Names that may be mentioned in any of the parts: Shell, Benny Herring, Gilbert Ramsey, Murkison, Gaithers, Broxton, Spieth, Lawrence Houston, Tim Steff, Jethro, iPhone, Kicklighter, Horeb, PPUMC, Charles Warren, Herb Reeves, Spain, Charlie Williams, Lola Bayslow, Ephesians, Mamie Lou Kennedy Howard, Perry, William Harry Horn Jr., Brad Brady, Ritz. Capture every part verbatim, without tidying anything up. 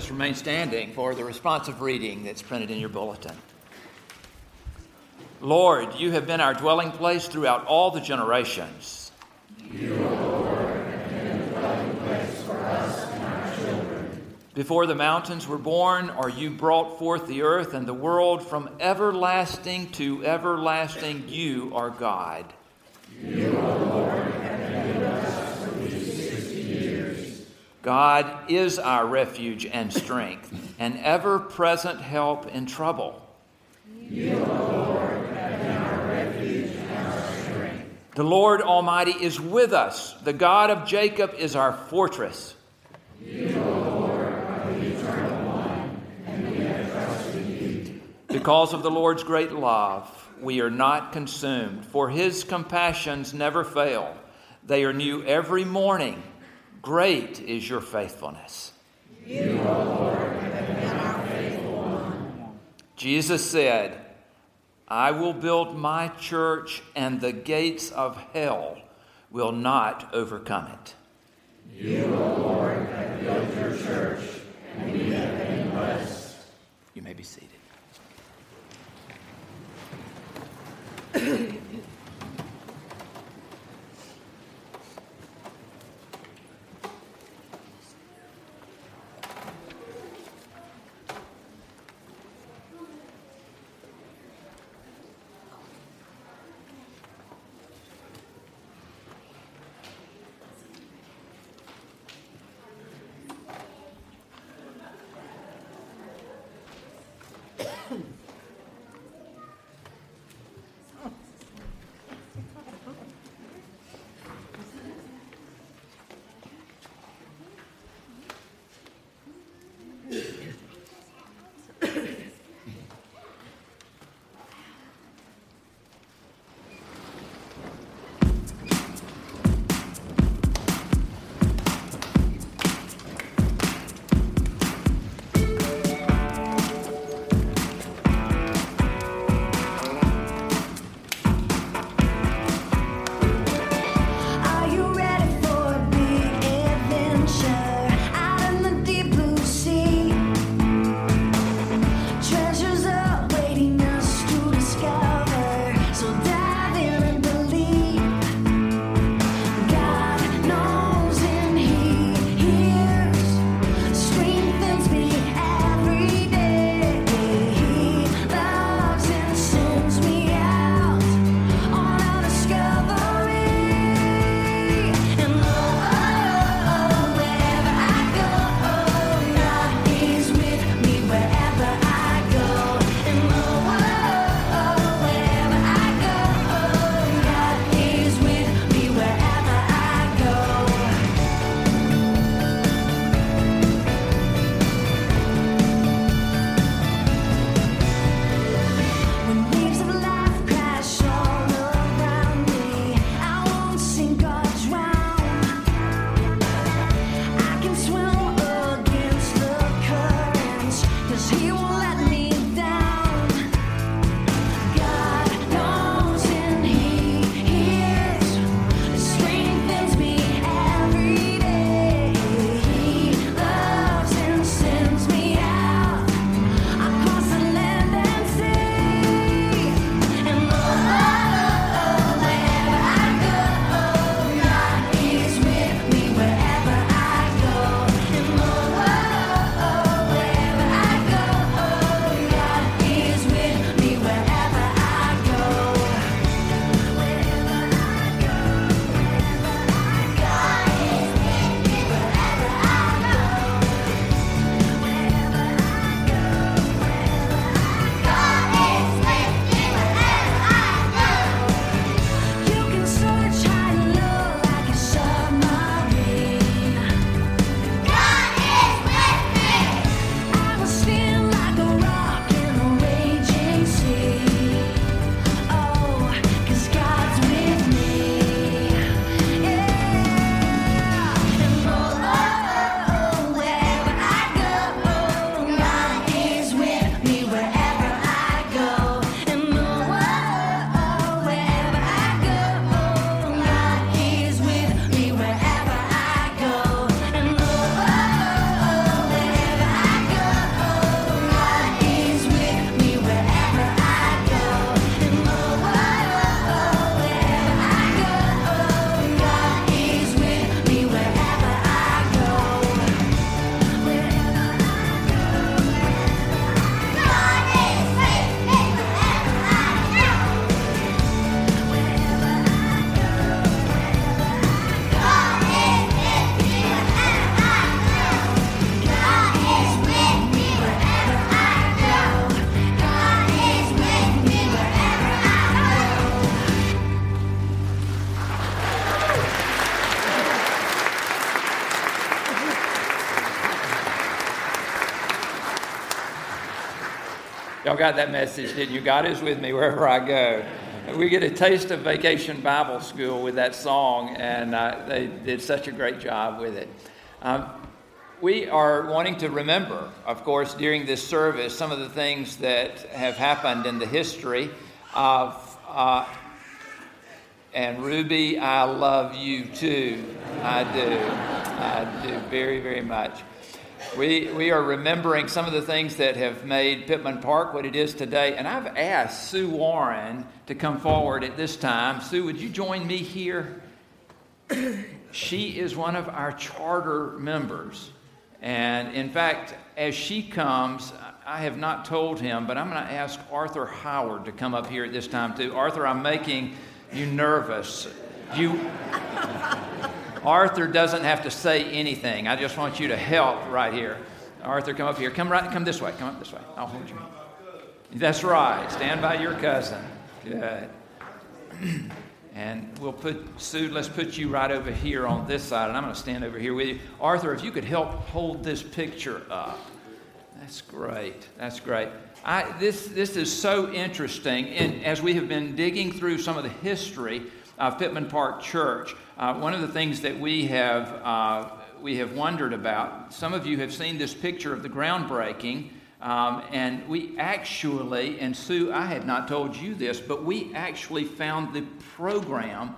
please remain standing for the responsive reading that's printed in your bulletin. Lord, you have been our dwelling place throughout all the generations. You, O Lord, have been a dwelling place for us and our children. Before the mountains were born, or you brought forth the earth and the world, from everlasting to everlasting, you are God. You, O Lord, have been with us for these sixty years. God is our refuge and strength, an ever-present help in trouble. You, O Lord, have been our refuge and our strength. The Lord Almighty is with us. The God of Jacob is our fortress. You, O Lord, are the eternal one, and we have trusted you. Because of the Lord's great love, we are not consumed, for his compassions never fail. They are new every morning. Great is your faithfulness. You, O Lord, have been our faithful one. Jesus said, I will build my church, and the gates of hell will not overcome it. You, O Lord, have built your church, and we have been blessed. You may be seated. Y'all got that message, didn't you? God is with me wherever I go. We get a taste of Vacation Bible School with that song, and uh, they did such a great job with it. Um, we are wanting to remember, of course, during this service, some of the things that have happened in the history of, uh, and Ruby, I love you too. I do. I do very, very much. We we are remembering some of the things that have made Pittman Park what it is today. And I've asked Sue Warren to come forward at this time. Sue, would you join me here? She is one of our charter members. And in fact, as she comes, I have not told him, but I'm going to ask Arthur Howard to come up here at this time too. Arthur, I'm making you nervous. You... Arthur doesn't have to say anything. I just want you to help right here. Arthur, come up here. Come right. Come this way. Come up this way. I'll hold you. That's right. Stand by your cousin. Good. And we'll put, Sue, let's put you right over here on this side, and I'm going to stand over here with you. Arthur, if you could help hold this picture up. That's great. That's great. I, this, this is so interesting, and as we have been digging through some of the history of Pittman Park Church, Uh, one of the things that we have uh, we have wondered about, some of you have seen this picture of the groundbreaking, um, and we actually, and Sue, I had not told you this, but we actually found the program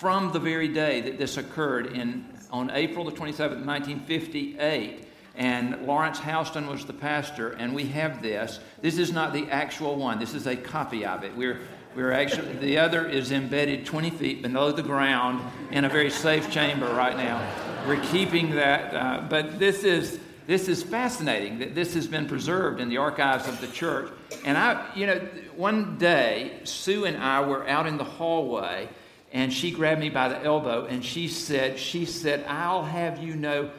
from the very day that this occurred in on April the twenty-seventh, nineteen fifty-eight, and Lawrence Houston was the pastor, and we have this. This is not the actual one. This is a copy of it. We're We're actually, the other is embedded twenty feet below the ground in a very safe chamber right now. We're keeping that, uh, but this is this is fascinating that this has been preserved in the archives of the church. And I, you know, one day Sue and I were out in the hallway, and she grabbed me by the elbow and she said, she said, "I'll have you know,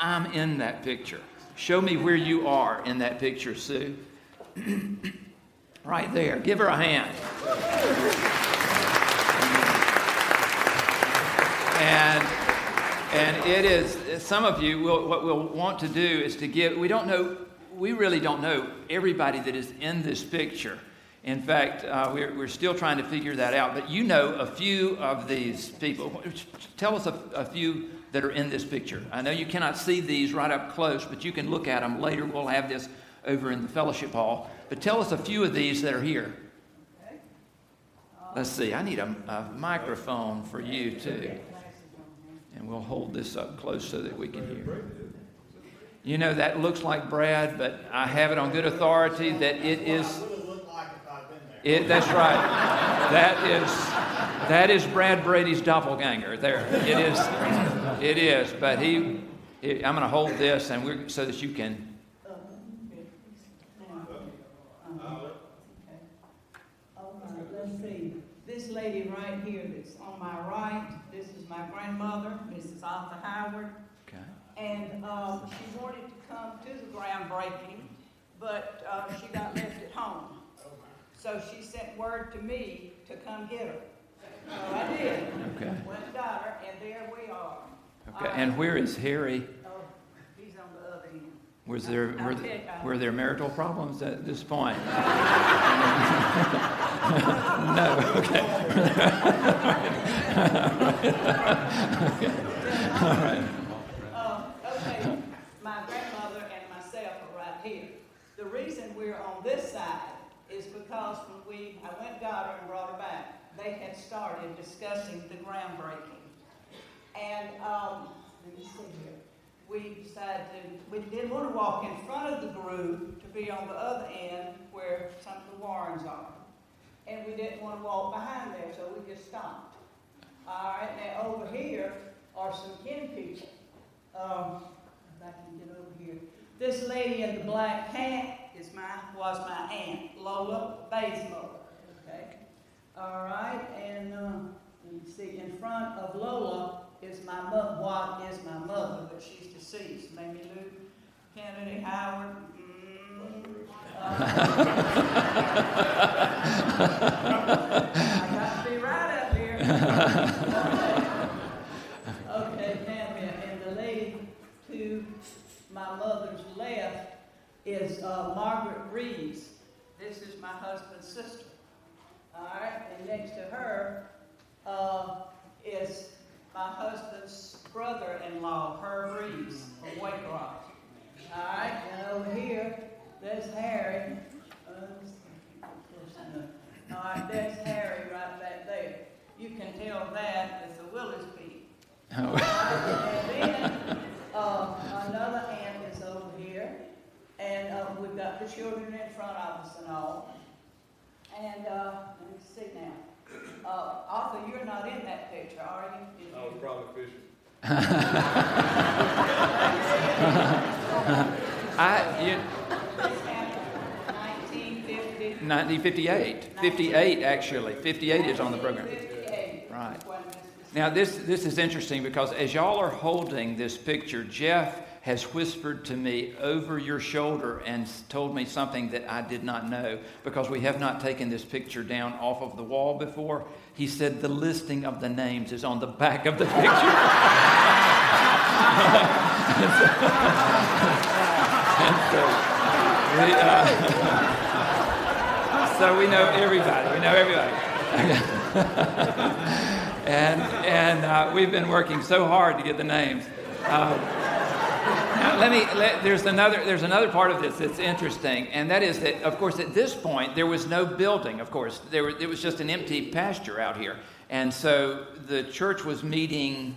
I'm in that picture. Show me where you are in that picture, Sue." Right there. Give her a hand. And and it is, some of you, will, what we'll want to do is to give, we don't know, we really don't know everybody that is in this picture. In fact, uh, we're, we're still trying to figure that out. But you know a few of these people. Tell us a, a few that are in this picture. I know you cannot see these right up close, but you can look at them later. We'll have this over in the fellowship hall. But tell us a few of these that are here. Okay. Um, Let's see. I need a, a microphone for you, too. And we'll hold this up close so that we can hear. You know, that looks like Brad, but I have it on good authority that it is... It, that's right. That is that is Brad Brady's doppelganger. There. It is. It is. But he... It, I'm going to hold this and we're so that you can... This lady right here that's on my right, this is my grandmother, Missus Arthur Howard. Okay. And uh, she wanted to come to the groundbreaking, but uh, she got left at home. So she sent word to me to come get her. So I did. Okay. Went and got her, and there we are. Okay. Right. And where is Harry? Oh, he's on the other end. Was there, were, there, were there marital problems at this point? No, okay. Okay. All right. Uh, okay, my grandmother and myself are right here. The reason we're on this side is because when we, I went and got her and brought her back, they had started discussing the groundbreaking. And um, let me see here. We decided to, we didn't want to walk in front of the group to be on the other end where some of the Warrens are. And we didn't want to walk behind there, so we just stopped. All right, now over here are some kin people. Um, if I can get over here. This lady in the black hat is my, was my aunt, Lola Bayslow. Okay. All right, and um, you can see in front of Lola is my mother, what is my mother, but she's deceased. Mamie Lou Kennedy Howard. Mm. Uh, I got to be right up here. Okay, Pamela, and the lady to my mother's left is uh, Margaret Reeves, This is my husband's sister. All right, and next to her uh, is my husband's brother-in-law, Herb Reeves from White Rock. All right, and over here, there's Harry. All right, that's Harry right back there. You can tell that it's a Willis bee. Oh. And then uh, another hand is over here. And uh, we've got the children in front of us and all. And uh, let me see now. Uh, Arthur, you're not in that picture, are you? Did I was you? Probably fishing. I, you, nineteen fifty-eight. fifty-eight, actually. fifty-eight is on the program. Right. Now, this, this is interesting because as y'all are holding this picture, Jeff has whispered to me over your shoulder and told me something that I did not know because we have not taken this picture down off of the wall before. He said the listing of the names is on the back of the picture. and so, and so, we, uh, So we know everybody. We know everybody. and and uh, we've been working so hard to get the names. Um, now let me. Let, there's another. There's another part of this that's interesting, and that is that, of course, at this point there was no building. Of course, there were, it was just an empty pasture out here, and so the church was meeting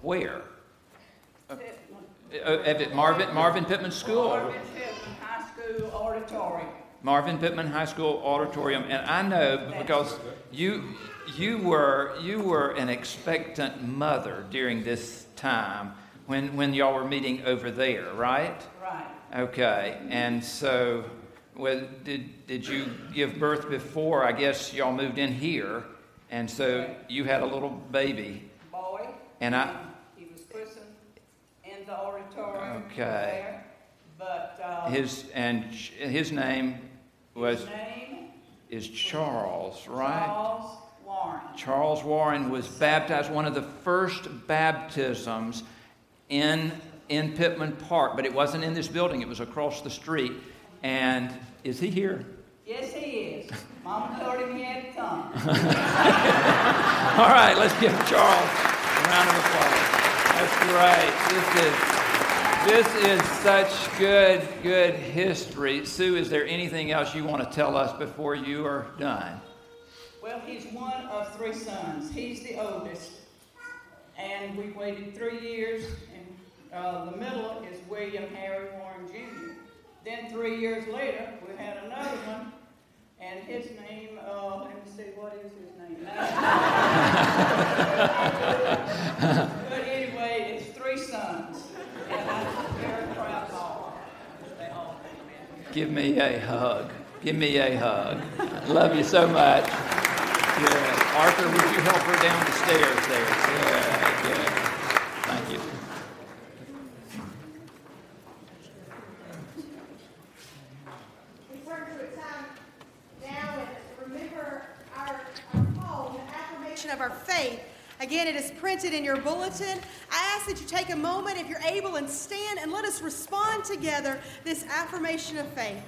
where? Uh, at Marvin Marvin Pittman School. Marvin Pittman High School auditorium. Marvin Pittman High School auditorium, and I know because you you were you were an expectant mother during this time when when y'all were meeting over there, right? Right. Okay, and so well, did did you give birth before? I guess y'all moved in here, and so you had a little baby boy, and I he, he was christened in the auditorium. Okay. There, but um, his and his name. Was, His name is Charles, right? Charles Warren. Charles Warren was baptized, one of the first baptisms in in Pittman Park, but it wasn't in this building. It was across the street. And is he here? Yes, he is. Mama told him he had to come. All right, let's give Charles a round of applause. That's great. This is... This is such good, good history. Sue, is there anything else you want to tell us before you are done? Well, he's one of three sons. He's the oldest. And we waited three years. And uh, the middle is William Harry Horn Junior Then three years later, we had another one. And his name, uh, let me see, what is his name? But anyway, it's three sons. Give me a hug. Give me a hug. I love you so much. Yeah. Arthur, would you help her down the stairs there? Yeah, yeah. Thank you. We've worked through a time now, and remember our, our call, the affirmation of our faith. Again, it is printed in your bulletin. I ask that you take a moment, if you're able, and stand and let us respond together this affirmation of faith.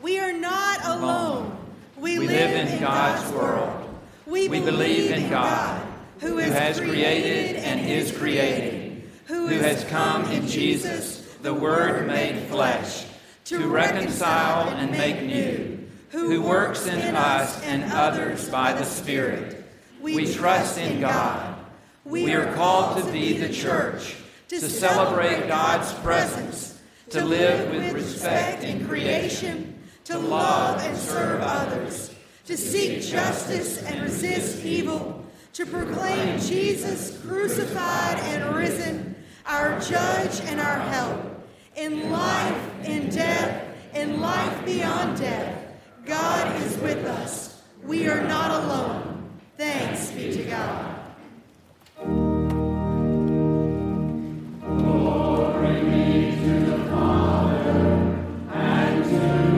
We are not alone. We, we live, live in God's, God's world. We, we believe in God, who has created and is creating, who has come in Jesus, the Word made flesh, to reconcile and make new, who works in us and others by the Spirit. We trust in God. We are called to be the church, to celebrate God's presence, to live with respect in creation, to love and serve others, to seek justice and resist evil, to proclaim Jesus crucified and risen, our judge and our help. In life, in death, in life beyond death, God is with us. We are not alone. Thanks be to God. Glory be to the Father, and to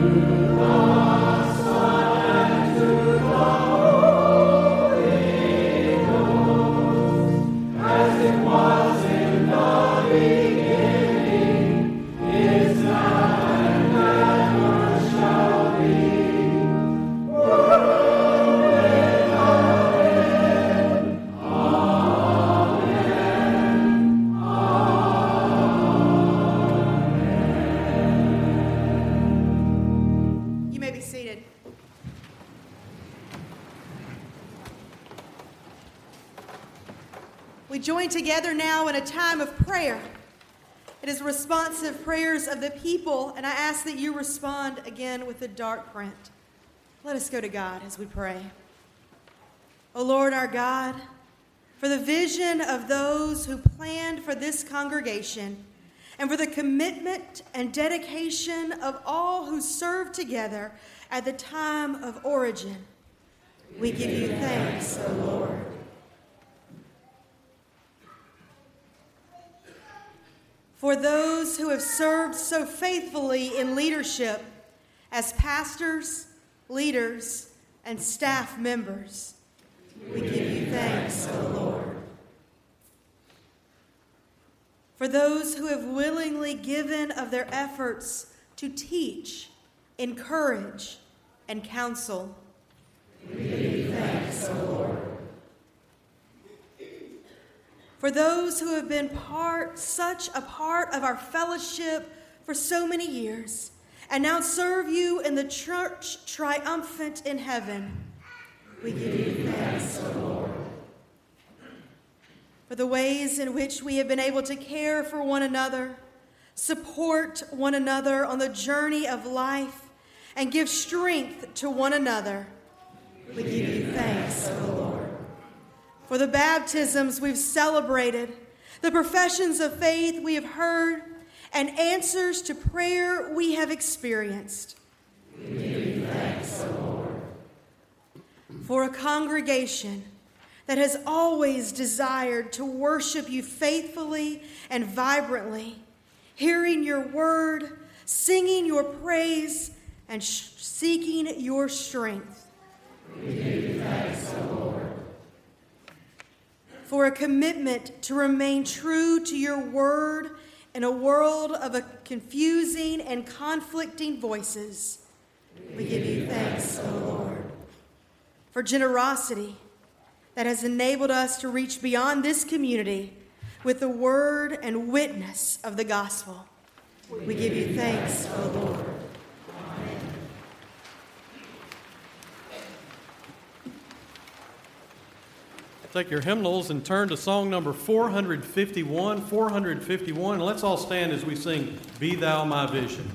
the Son, and to the Holy Ghost, as it was in the We join together now in a time of prayer. It is responsive prayers of the people, and I ask that you respond again with a dark print. Let us go to God as we pray. O Lord, our God, for the vision of those who planned for this congregation and for the commitment and dedication of all who served together at the time of origin, we give you thanks, O Lord. For those who have served so faithfully in leadership as pastors, leaders, and staff members, we give you thanks, O Lord. For those who have willingly given of their efforts to teach, encourage, and counsel, we give you thanks, O Lord. For those who have been part, such a part of our fellowship for so many years, and now serve you in the church triumphant in heaven, we give you thanks, O Lord. For the ways in which we have been able to care for one another, support one another on the journey of life, and give strength to one another, we give you thanks, O Lord. For the baptisms we've celebrated, the professions of faith we have heard, and answers to prayer we have experienced, we give you thanks, O Lord. For a congregation that has always desired to worship you faithfully and vibrantly, hearing your word, singing your praise, and sh- seeking your strength, we give you thanks, O Lord. For a commitment to remain true to your word in a world of a confusing and conflicting voices, we give you thanks, O Lord. For generosity that has enabled us to reach beyond this community with the word and witness of the gospel, we give you thanks, O Lord. Take your hymnals and turn to song number four fifty-one, four fifty-one. Let's all stand as we sing, Be Thou My Vision.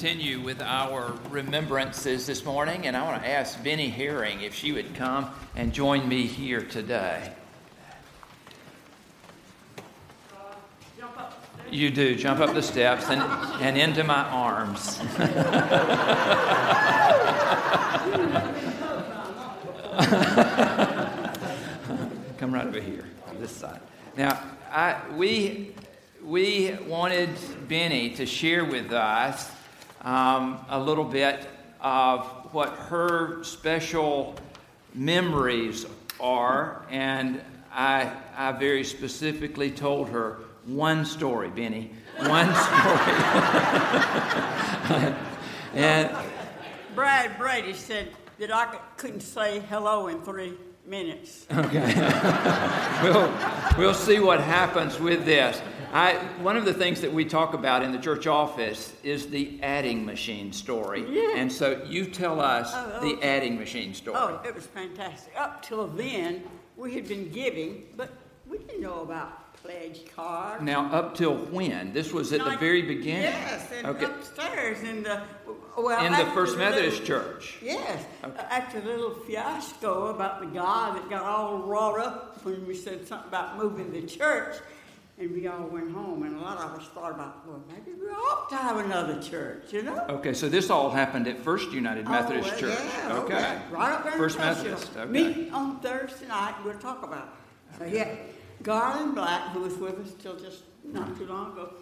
Continue with our remembrances this morning, and I want to ask Benny Herring if she would come and join me here today. Uh, jump up you do jump up the steps and, and into my arms. Come come right over here on this side. Now, I, we, we wanted Benny to share with us um, a little bit of what her special memories are, and I, I very specifically told her one story, Benny, one story. And Brad Brady said that I couldn't say hello in three minutes. Okay. we'll, we'll see what happens with this. I, one of the things that we talk about in the church office is the adding machine story. Yeah. And so you tell us oh, oh, the adding machine story. Oh, it was fantastic. Up till then, we had been giving, but we didn't know about pledge cards. Now, up till when? This was at Not, the very beginning? Yes, and okay. upstairs in the... Well, in the First the Methodist little, Church. Yes. Okay. After the little fiasco about the guy that got all wrought up when we said something about moving the church, and we all went home, and a lot of us thought about, well, maybe we ought to have another church, you know? Okay, so this all happened at First United Methodist oh, well, Church. Yeah, okay. okay. Right up there First in Methodist. Okay. Meeting on Thursday night, we'll talk about it. Okay. So, yeah, Garland Black, who was with us till just not too long ago,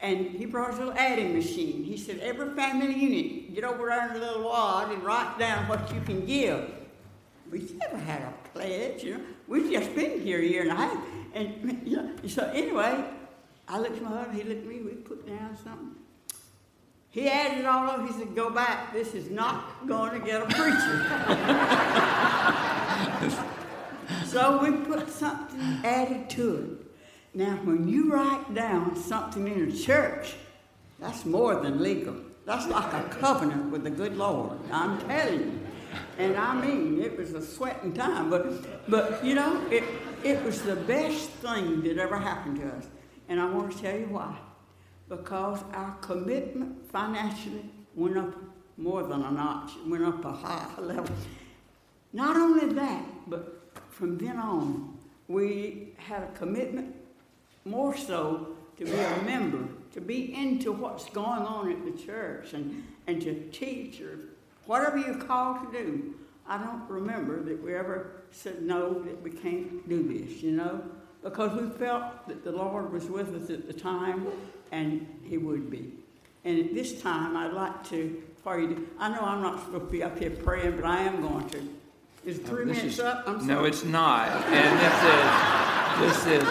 and he brought his little adding machine. He said, every family unit, get over there in a little wad and write down what you can give. We never had a pledge, you know. We've just been here a year and a half. And you know, so anyway, I looked at my husband, he looked at me, we put down something. He added it all up, he said, go back, this is not going to get a preacher. So we put something added to it. Now, when you write down something in a church, that's more than legal. That's like a covenant with the good Lord, I'm telling you. And I mean, it was a sweating time, but, but you know, it, it was the best thing that ever happened to us. And I want to tell you why. Because our commitment financially went up more than a notch, went up a high level. Not only that, but from then on, we had a commitment more so to be a member, to be into what's going on at the church, and, and to teach or whatever you're called to do. I don't remember that we ever said, no, that we can't do this, you know, because we felt that the Lord was with us at the time, and he would be. And at this time, I'd like to, for you to, I know I'm not supposed to be up here praying, but I am going to. Is three no, minutes is, up? I'm sorry. No, it's not. And this is, this is,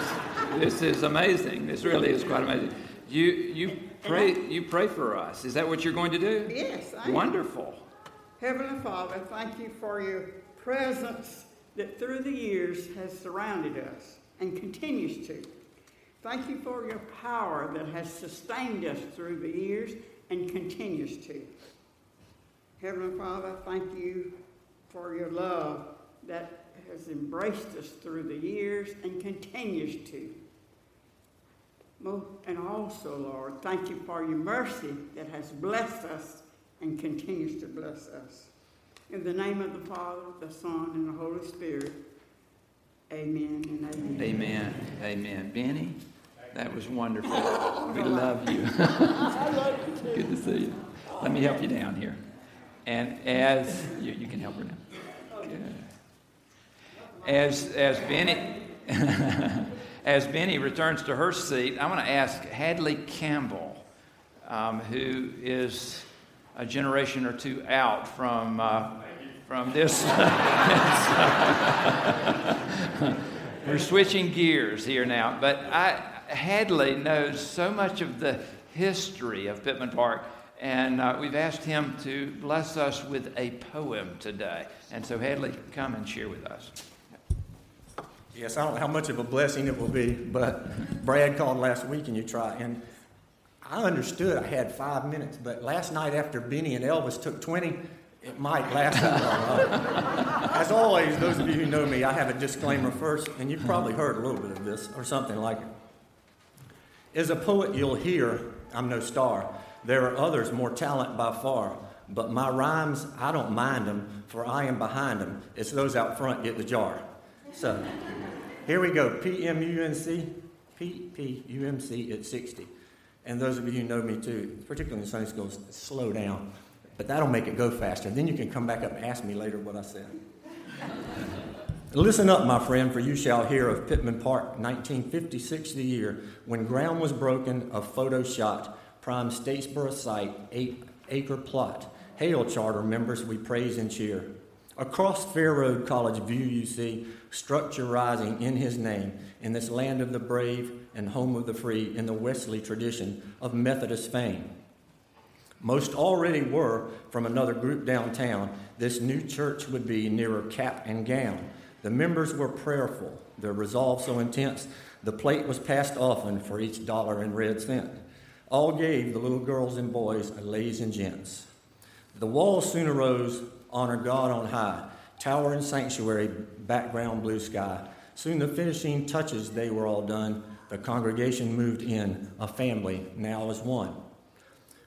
this is amazing. This really is quite amazing. You, you pray, you pray for us. Is that what you're going to do? Yes, I am. Wonderful. Heavenly Father, thank you for your presence that through the years has surrounded us and continues to. Thank you for your power that has sustained us through the years and continues to. Heavenly Father, thank you for your love that has embraced us through the years and continues to. And also, Lord, thank you for your mercy that has blessed us and continues to bless us. In the name of the Father, the Son, and the Holy Spirit, amen and amen. Amen, amen. Benny, that was wonderful. We love you. I love you too. Good to see you. Let me help you down here. And as, you, you can help her now. Good. As, as Benny, as Benny returns to her seat, I'm going to ask Hadley Campbell, um, who is a generation or two out from uh, from this. We're switching gears here now, but I, Hadley knows so much of the history of Pittman Park, and uh, we've asked him to bless us with a poem today. And so Hadley, come and share with us. Yes, I don't know how much of a blessing it will be, but Brad called last week and you try and I understood I had five minutes, but last night after Benny and Elvis took twenty, it might last a while. As always, those of you who know me, I have a disclaimer first, and you've probably heard a little bit of this or something like it. As a poet you'll hear, I'm no star. There are others more talent by far, but my rhymes, I don't mind them, for I am behind them. It's those out front get the jar. So here we go, P P U M C at sixty. And those of you who know me too, particularly in Sunday school, slow down. But that'll make it go faster. Then you can come back up and ask me later what I said. Listen up, my friend, for you shall hear of Pittman Park, nineteen fifty-six the year, when ground was broken, a photo shot, prime Statesboro site, eight acre plot. Hail, charter members, we praise and cheer. Across Fair Road College view you see, structure rising in his name, in this land of the brave and home of the free, in the Wesley tradition of Methodist fame. Most already were from another group downtown. This new church would be nearer cap and gown. The members were prayerful, their resolve so intense. The plate was passed often for each dollar and red cent. All gave the little girls and boys, ladies and gents. The wall soon arose, honor God on high. Tower and sanctuary, background blue sky. Soon the finishing touches, they were all done. The congregation moved in, a family now as one.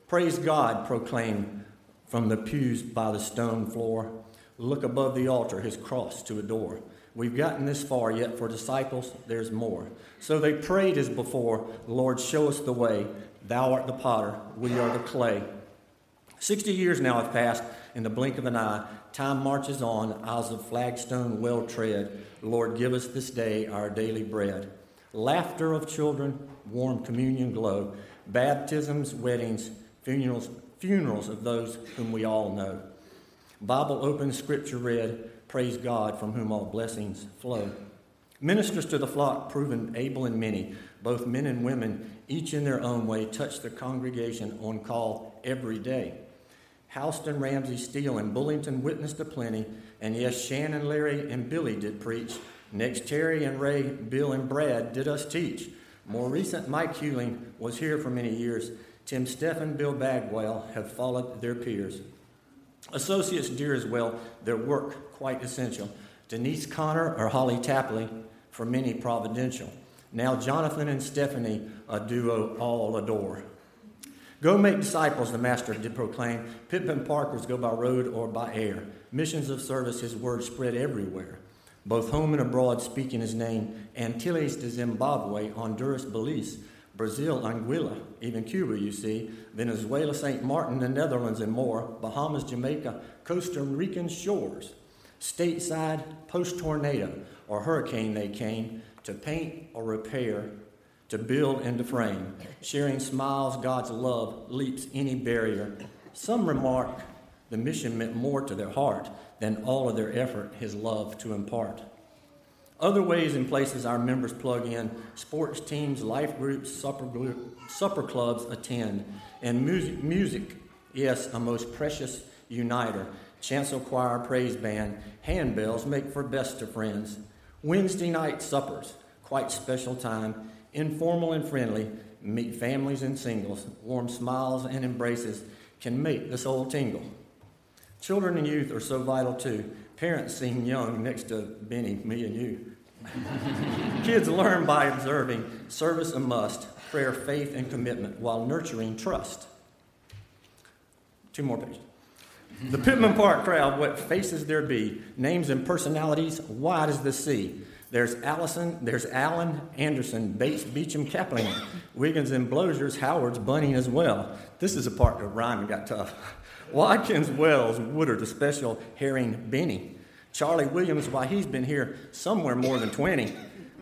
Praise God, proclaim from the pews by the stone floor. Look above the altar, his cross to adore. We've gotten this far, yet for disciples there's more. So they prayed as before, Lord, show us the way. Thou art the potter, we are the clay. Sixty years now have passed in the blink of an eye. Time marches on, aisles of flagstone well tread. Lord, give us this day our daily bread. Laughter of children, warm communion glow. Baptisms, weddings, Funerals, funerals of those whom we all know. Bible open, scripture read, praise God from whom all blessings flow. Ministers to the flock proven able and many, both men and women, each in their own way, touched the congregation on call every day. Houston, Ramsey, Steele, and Bullington witnessed a plenty, and yes, Shannon, Larry, and Billy did preach. Next, Terry and Ray, Bill, and Brad did us teach. More recent, Mike Hewling was here for many years. Tim Steff and Bill Bagwell have followed their peers. Associates dear as well, their work quite essential. Denise Connor or Holly Tapley, for many providential. Now Jonathan and Stephanie, a duo all adore. Go make disciples, the master did proclaim. Pittman Parkers go by road or by air. Missions of service, his word spread everywhere. Both home and abroad speaking his name. Antilles to Zimbabwe, Honduras, Belize. Brazil, Anguilla, even Cuba, you see, Venezuela, Saint Martin, the Netherlands, and more, Bahamas, Jamaica, Costa Rican shores. Stateside, post-tornado or hurricane they came to paint or repair, to build and to frame. Sharing smiles, God's love leaps any barrier. Some remark the mission meant more to their heart than all of their effort, his love to impart. Other ways and places our members plug in, sports teams, life groups, supper group, supper clubs attend, and music, music, yes, a most precious uniter. Chancel choir, praise band, handbells make for best of friends. Wednesday night suppers, quite special time, informal and friendly, meet families and singles, warm smiles and embraces can make the soul tingle. Children and youth are so vital too. Parents seem young next to Benny, me and you. Kids learn by observing, service a must, prayer, faith, and commitment, while nurturing trust. Two more pages. The Pittman Park crowd, what faces there be, names and personalities wide as the sea. There's Allison, there's Allen, Anderson, Bates, Beecham, Kaplan, Wiggins and Blosiers, Howard's, Bunning as well. This is a part that rhyming got tough. Watkins, Wells, Woodard, the special Herring, Benny. Charlie Williams, why he's been here somewhere more than twenty.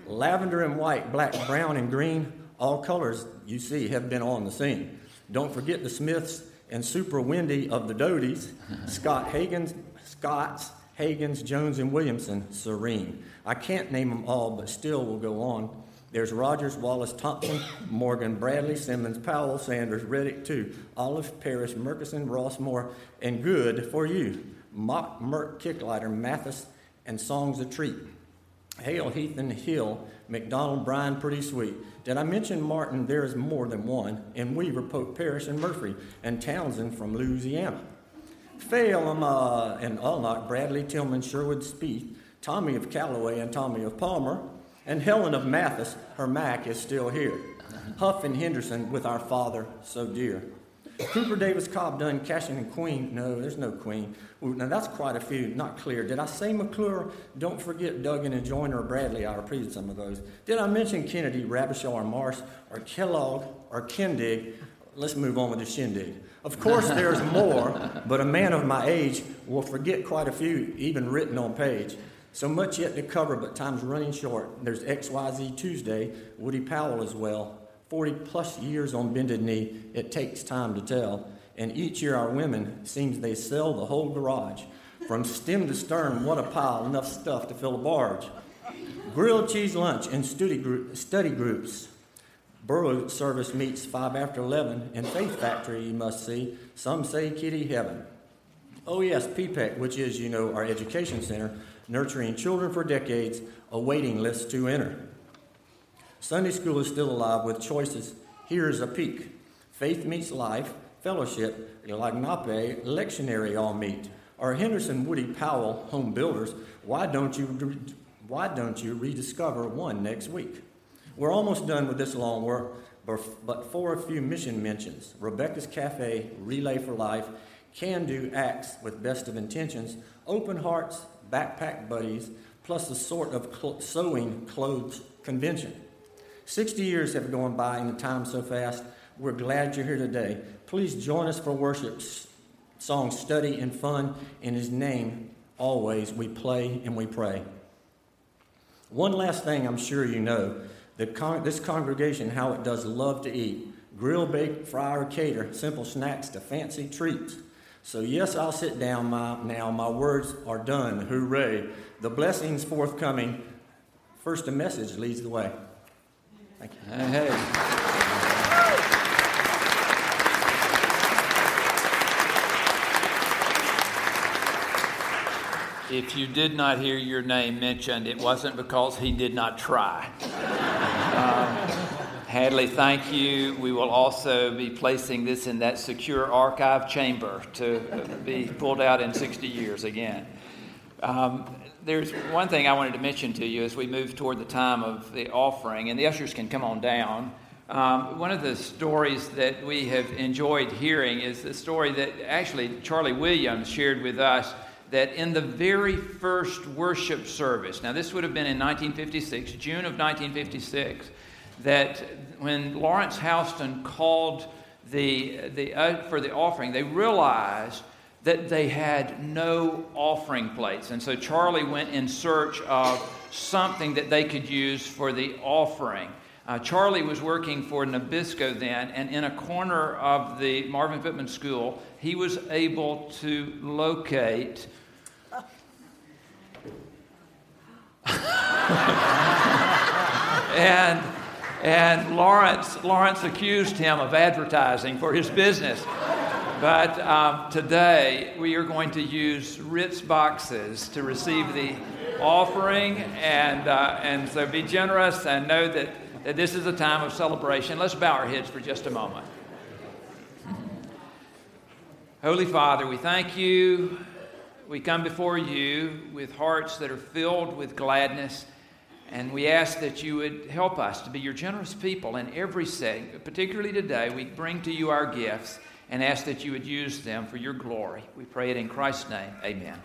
Lavender and white, black, brown, and green, all colors you see have been on the scene. Don't forget the Smiths and Super Wendy of the Doties, Scott Hagen's, Scott's, Hagen's, Jones, and Williamson, serene. I can't name them all, but still will go on. There's Rogers, Wallace, Thompson, Morgan, Bradley, Simmons, Powell, Sanders, Reddick, too, Olive, Parrish, Murkison, Rossmore, and Good for you, Mock, Merck, Kicklighter, Mathis, and Song's a Treat. Hale, Heath, and Hill, McDonald, Bryan, Pretty Sweet. Did I mention Martin? There is more than one, and Weaver, Pope, Parrish, and Murphy, and Townsend from Louisiana. Phelim uh, and Allnot, Bradley, Tillman, Sherwood, Spieth, Tommy of Callaway, and Tommy of Palmer, and Helen of Mathis, her Mac is still here. Huff and Henderson with our father so dear. Cooper, Davis, Cobb, Dunn, Cashin, and Queen. No, there's no Queen. Ooh, now that's quite a few, not clear. Did I say McClure? Don't forget Duggan and Joyner or Bradley. I repeated some of those. Did I mention Kennedy, Rabishaw, or Marsh, or Kellogg, or Kendig? Let's move on with the shindig. Of course there's more, but a man of my age will forget quite a few, even written on page. So much yet to cover, but time's running short. There's X Y Z Tuesday, Woody Powell as well. forty-plus years on bended knee, it takes time to tell. And each year our women, seems they sell the whole garage. From stem to stern, what a pile, enough stuff to fill a barge. Grilled cheese lunch and study, group, study groups. Borough service meets five after eleven, and Faith Factory you must see. Some say kitty heaven. Oh yes, P P E C, which is, you know, our education center, nurturing children for decades, a waiting list to enter. Sunday school is still alive with choices. Here's a peek. Faith meets life, fellowship, Lagnape, lectionary all meet. Or Henderson Woody Powell home builders, why don't you re- why don't you rediscover one next week? We're almost done with this long work, but for a few mission mentions. Rebecca's Cafe, Relay for Life, Can-Do Acts with Best of Intentions, Open Hearts, Backpack Buddies, plus a sort of cl- sewing clothes convention. Sixty years have gone by and the time so fast. We're glad you're here today. Please join us for worship, song study, and fun. In His name, always, we play and we pray. One last thing I'm sure you know. The con- this congregation, how it does love to eat. Grill, bake, fry, or cater, simple snacks to fancy treats. So yes, I'll sit down my, now. My words are done. Hooray. The blessings forthcoming. First, a message leads the way. Thank you. Hey. If you did not hear your name mentioned, it wasn't because he did not try. Uh, Hadley, thank you. We will also be placing this in that secure archive chamber to be pulled out in sixty years again. Um, there's one thing I wanted to mention to you as we move toward the time of the offering, and the ushers can come on down. Um, one of the stories that we have enjoyed hearing is the story that actually Charlie Williams shared with us, that in the very first worship service, now this would have been in nineteen fifty-six, June of nineteen fifty-six, that when Lawrence Houston called the the uh, for the offering, they realized that they had no offering plates. And so Charlie went in search of something that they could use for the offering. Uh, Charlie was working for Nabisco then, and in a corner of the Marvin Pittman School, he was able to locate... and... And Lawrence Lawrence accused him of advertising for his business. But um, today we are going to use Ritz boxes to receive the offering. And uh, and so be generous and know that, that this is a time of celebration. Let's bow our heads for just a moment. Holy Father, we thank you. We come before you with hearts that are filled with gladness. And we ask that you would help us to be your generous people in every setting. Particularly today, we bring to you our gifts and ask that you would use them for your glory. We pray it in Christ's name. Amen.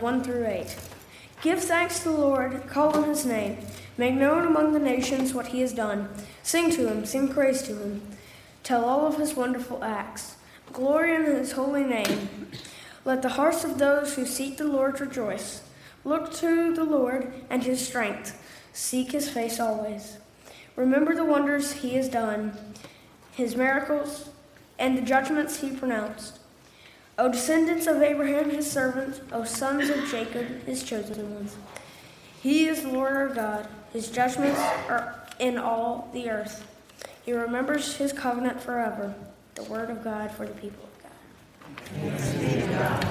one through eight. Give thanks to the Lord, call on his name. Make known among the nations what he has done. Sing to him, sing praise to him. Tell all of his wonderful acts. Glory in his holy name. Let the hearts of those who seek the Lord rejoice. Look to the Lord and his strength. Seek his face always. Remember the wonders he has done, his miracles, and the judgments he pronounced. O descendants of Abraham, his servant, O sons of Jacob, his chosen ones. He is the Lord our God. His judgments are in all the earth. He remembers his covenant forever. The word of God for the people of God. Thanks be to God.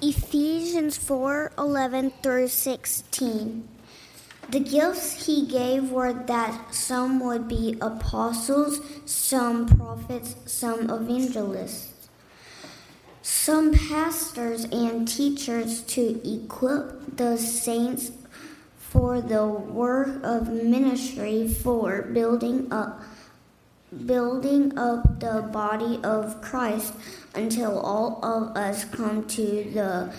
Ephesians four eleven through sixteen. The gifts he gave were that some would be apostles, some prophets, some evangelists, some pastors and teachers to equip the saints for the work of ministry, for building up building up the body of Christ until all of us come to the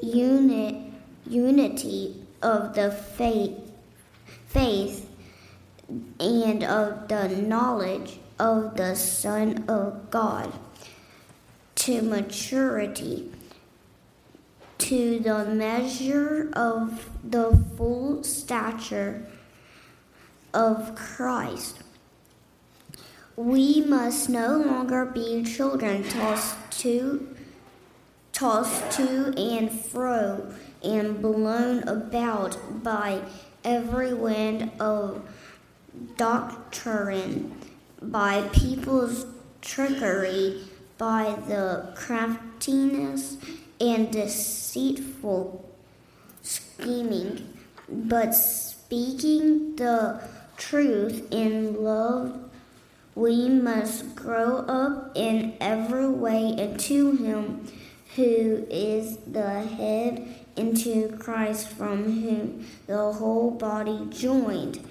unit, unity of the faith, faith and of the knowledge of the Son of God, to maturity, to the measure of the full stature of Christ. We must no longer be children tossed to, tossed to and fro and blown about by every wind of doctrine, by people's trickery, by the craftiness and deceitful scheming, but speaking the truth in love, we must grow up in every way into him who is the head, into Christ, from whom the whole body, joined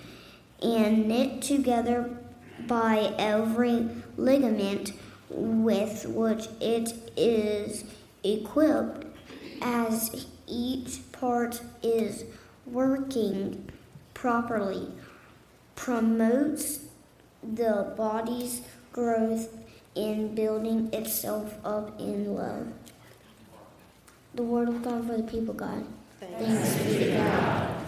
and knit together by every ligament with which it is equipped, as each part is working properly, promotes the body's growth in building itself up in love. The word of God for the people, God. Thanks, Thanks be to God. Thank you.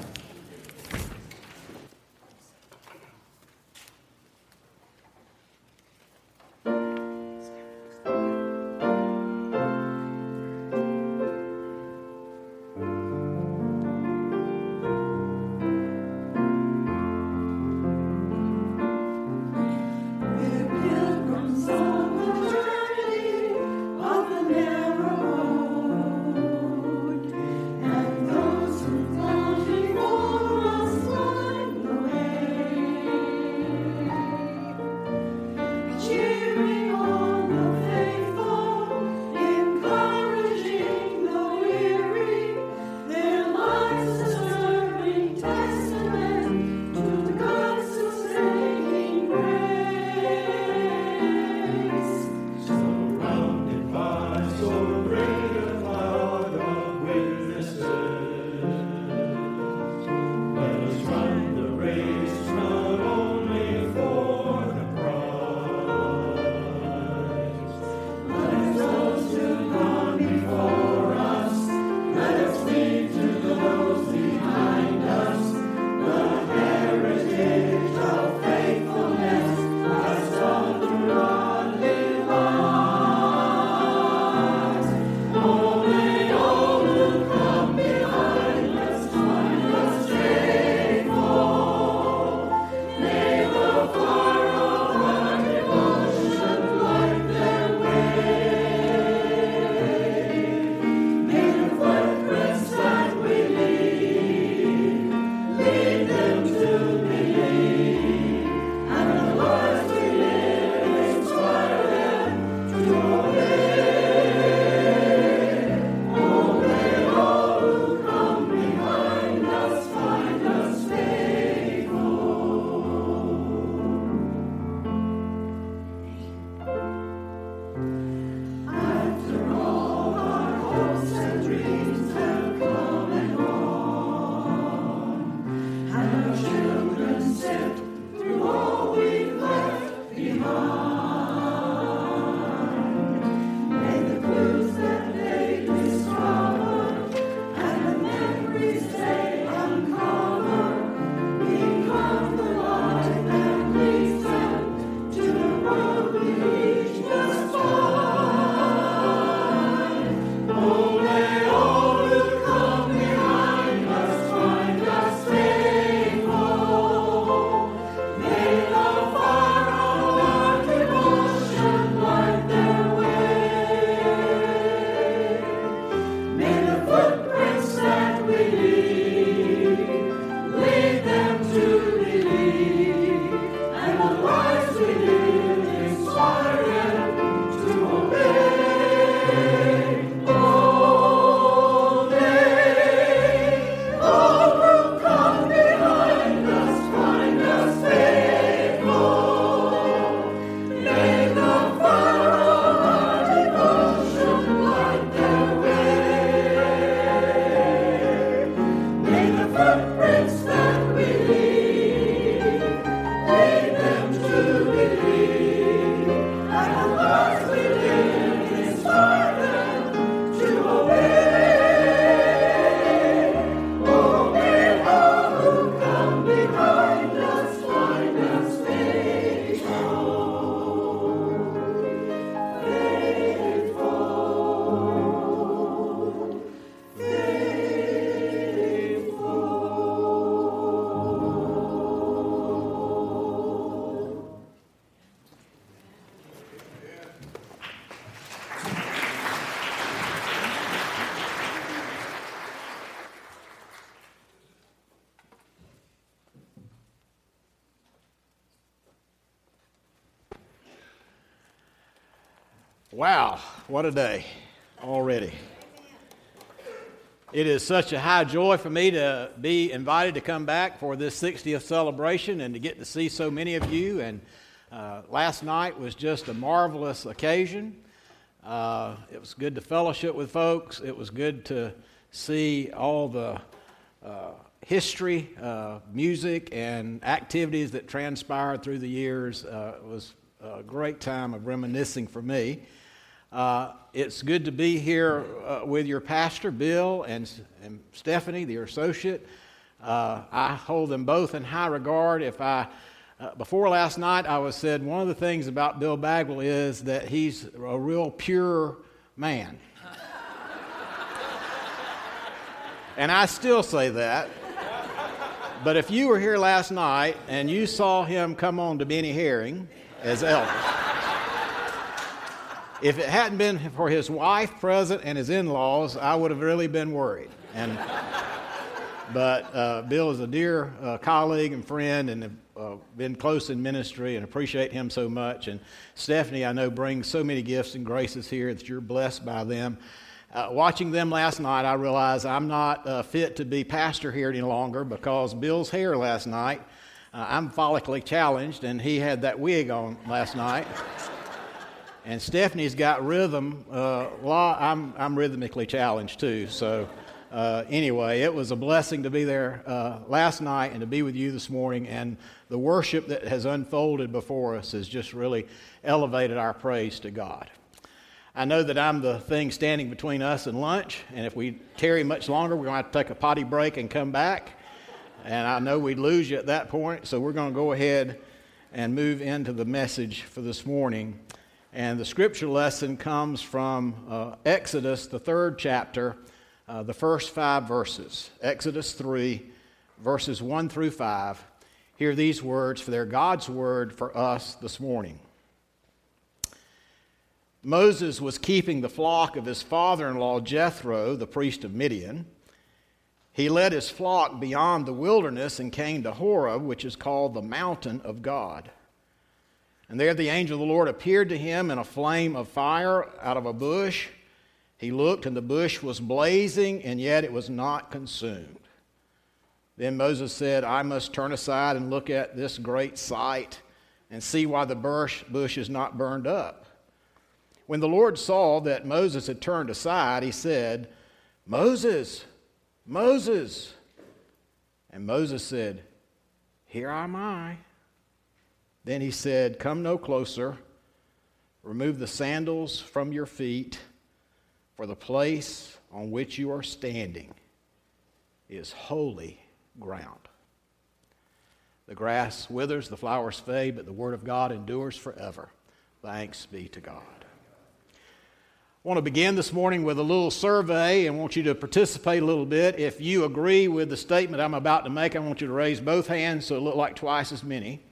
Wow, what a day already. It is such a high joy for me to be invited to come back for this sixtieth celebration and to get to see so many of you. And uh, last night was just a marvelous occasion. Uh, it was good to fellowship with folks. It was good to see all the uh, history, uh, music, and activities that transpired through the years. Uh, it was a great time of reminiscing for me. Uh, it's good to be here uh, with your pastor, Bill, and, and Stephanie, their associate. Uh, I hold them both in high regard. If I, uh, before last night, I was said one of the things about Bill Bagwell is that he's a real pure man. And I still say that. But if you were here last night and you saw him come on to Benny Herring as Elvis. If it hadn't been for his wife present and his in-laws, I would have really been worried. And, but uh, Bill is a dear uh, colleague and friend, and have uh, been close in ministry, and appreciate him so much. And Stephanie, I know, brings so many gifts and graces here that you're blessed by them. Uh, watching them last night, I realized I'm not uh, fit to be pastor here any longer because Bill's hair last night, uh, I'm follically challenged, and he had that wig on last night. And Stephanie's got rhythm. Uh, law, I'm, I'm rhythmically challenged too. So uh, anyway, it was a blessing to be there uh, last night and to be with you this morning. And the worship that has unfolded before us has just really elevated our praise to God. I know that I'm the thing standing between us and lunch. And if we tarry much longer, we're going to have to take a potty break and come back. And I know we'd lose you at that point. So we're going to go ahead and move into the message for this morning. And the scripture lesson comes from uh, Exodus, the third chapter, uh, the first five verses. Exodus three, verses one through five. Hear these words, for they're God's word for us this morning. Moses was keeping the flock of his father-in-law Jethro, the priest of Midian. He led his flock beyond the wilderness and came to Horeb, which is called the mountain of God. And there the angel of the Lord appeared to him in a flame of fire out of a bush. He looked, and the bush was blazing, and yet it was not consumed. Then Moses said, I must turn aside and look at this great sight and see why the bush is not burned up. When the Lord saw that Moses had turned aside, he said, Moses, Moses. And Moses said, Here am I. Then he said, Come no closer. Remove the sandals from your feet, for the place on which you are standing is holy ground. The grass withers, the flowers fade, but the word of God endures forever. Thanks be to God. I want to begin this morning with a little survey and want you to participate a little bit. If you agree with the statement I'm about to make, I want you to raise both hands so it looks like twice as many.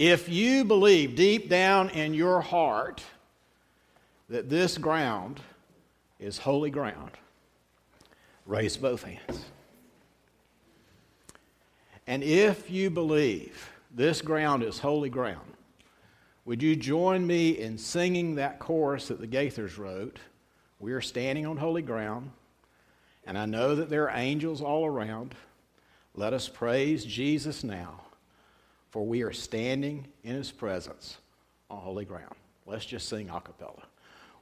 If you believe deep down in your heart that this ground is holy ground, raise both hands. And if you believe this ground is holy ground, would you join me in singing that chorus that the Gaithers wrote? We are standing on holy ground, and I know that there are angels all around. Let us praise Jesus now. For we are standing in his presence on holy ground. Let's just sing a cappella.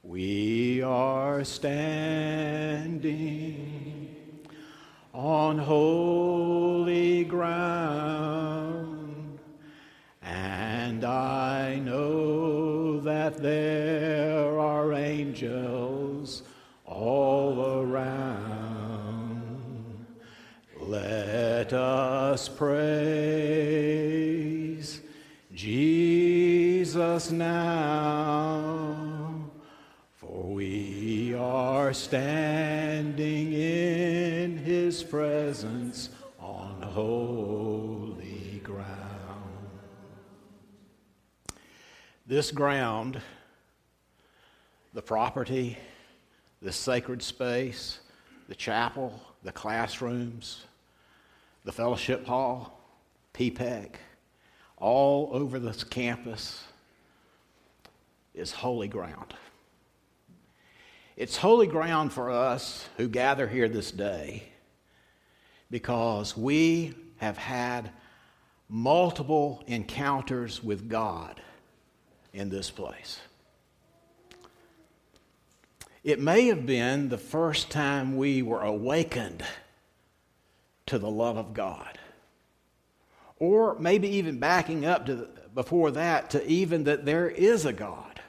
We are standing on holy ground, and I know that there are angels all around. Let us pray. Jesus now, for we are standing in his presence on holy ground. This ground, the property, the sacred space, the chapel, the classrooms, the fellowship hall, P P E C, all over this campus is holy ground. It's holy ground for us who gather here this day because we have had multiple encounters with God in this place. It may have been the first time we were awakened to the love of God. Or maybe even backing up to the, before that to even that there is a God.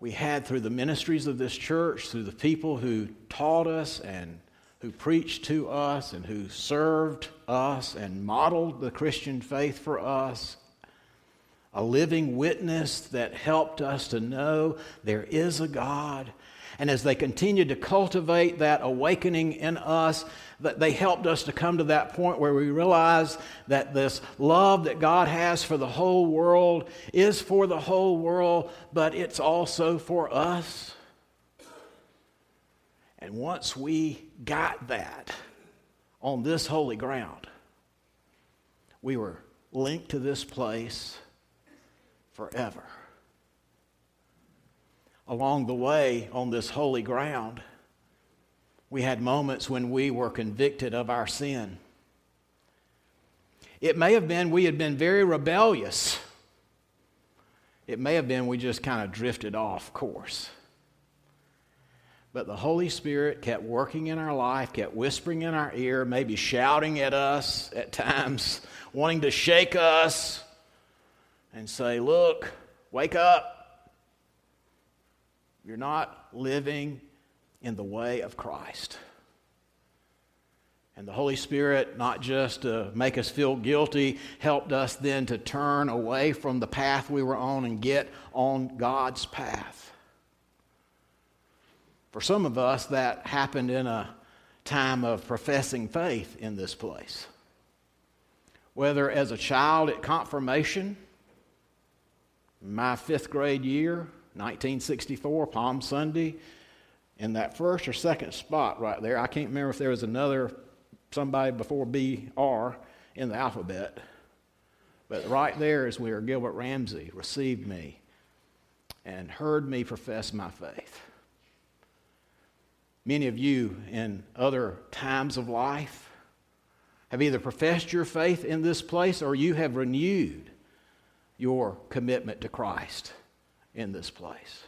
We had through the ministries of this church, through the people who taught us and who preached to us and who served us and modeled the Christian faith for us, a living witness that helped us to know there is a God. And as they continued to cultivate that awakening in us, that they helped us to come to that point where we realized that this love that God has for the whole world is for the whole world, but it's also for us. And once we got that on this holy ground, we were linked to this place forever. Along the way, on this holy ground, we had moments when we were convicted of our sin. It may have been we had been very rebellious. It may have been we just kind of drifted off course. But the Holy Spirit kept working in our life, kept whispering in our ear, maybe shouting at us at times, wanting to shake us and say, look, wake up. You're not living in the way of Christ. And the Holy Spirit, not just to make us feel guilty, helped us then to turn away from the path we were on and get on God's path. For some of us, that happened in a time of professing faith in this place. Whether as a child at confirmation, my fifth grade year, nineteen sixty-four, Palm Sunday, in that first or second spot right there. I can't remember if there was another somebody before B R in the alphabet. But right there is where Gilbert Ramsey received me and heard me profess my faith. Many of you in other times of life have either professed your faith in this place or you have renewed your commitment to Christ in this place.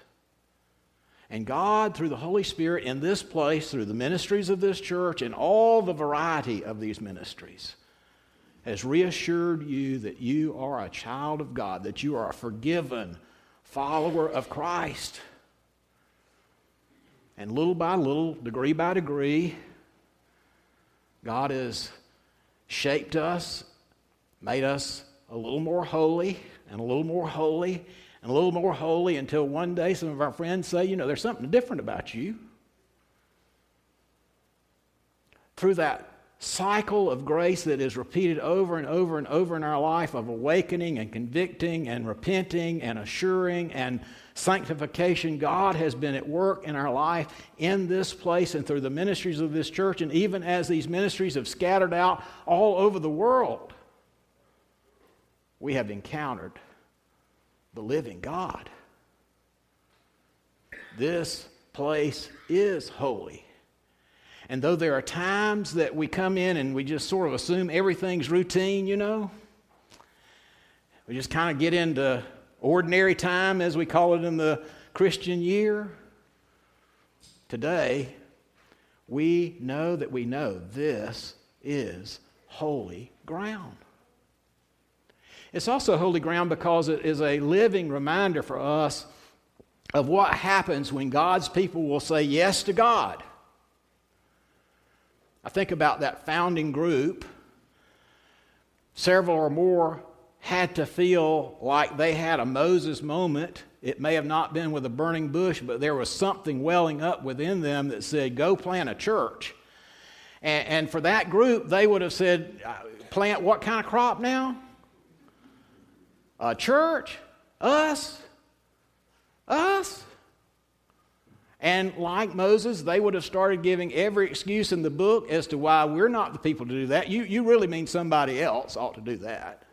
And God, through the Holy Spirit in this place, through the ministries of this church and all the variety of these ministries, has reassured you that you are a child of God, that you are a forgiven follower of Christ. And little by little, degree by degree, God has shaped us, made us a little more holy and a little more holy and a little more holy until one day some of our friends say, you know, there's something different about you. Through that cycle of grace that is repeated over and over and over in our life of awakening and convicting and repenting and assuring and sanctification, God has been at work in our life in this place and through the ministries of this church, and even as these ministries have scattered out all over the world, we have encountered the living God. This place is holy. And though there are times that we come in and we just sort of assume everything's routine, you know, we just kind of get into ordinary time, as we call it in the Christian year. Today, we know that we know this is holy ground. It's also holy ground because it is a living reminder for us of what happens when God's people will say yes to God. I think about that founding group. Several or more had to feel like they had a Moses moment. It may have not been with a burning bush, but there was something welling up within them that said, go plant a church. And, and for that group, they would have said, plant what kind of crop now? A church, us, us. And like Moses, they would have started giving every excuse in the book as to why we're not the people to do that. You, you really mean somebody else ought to do that.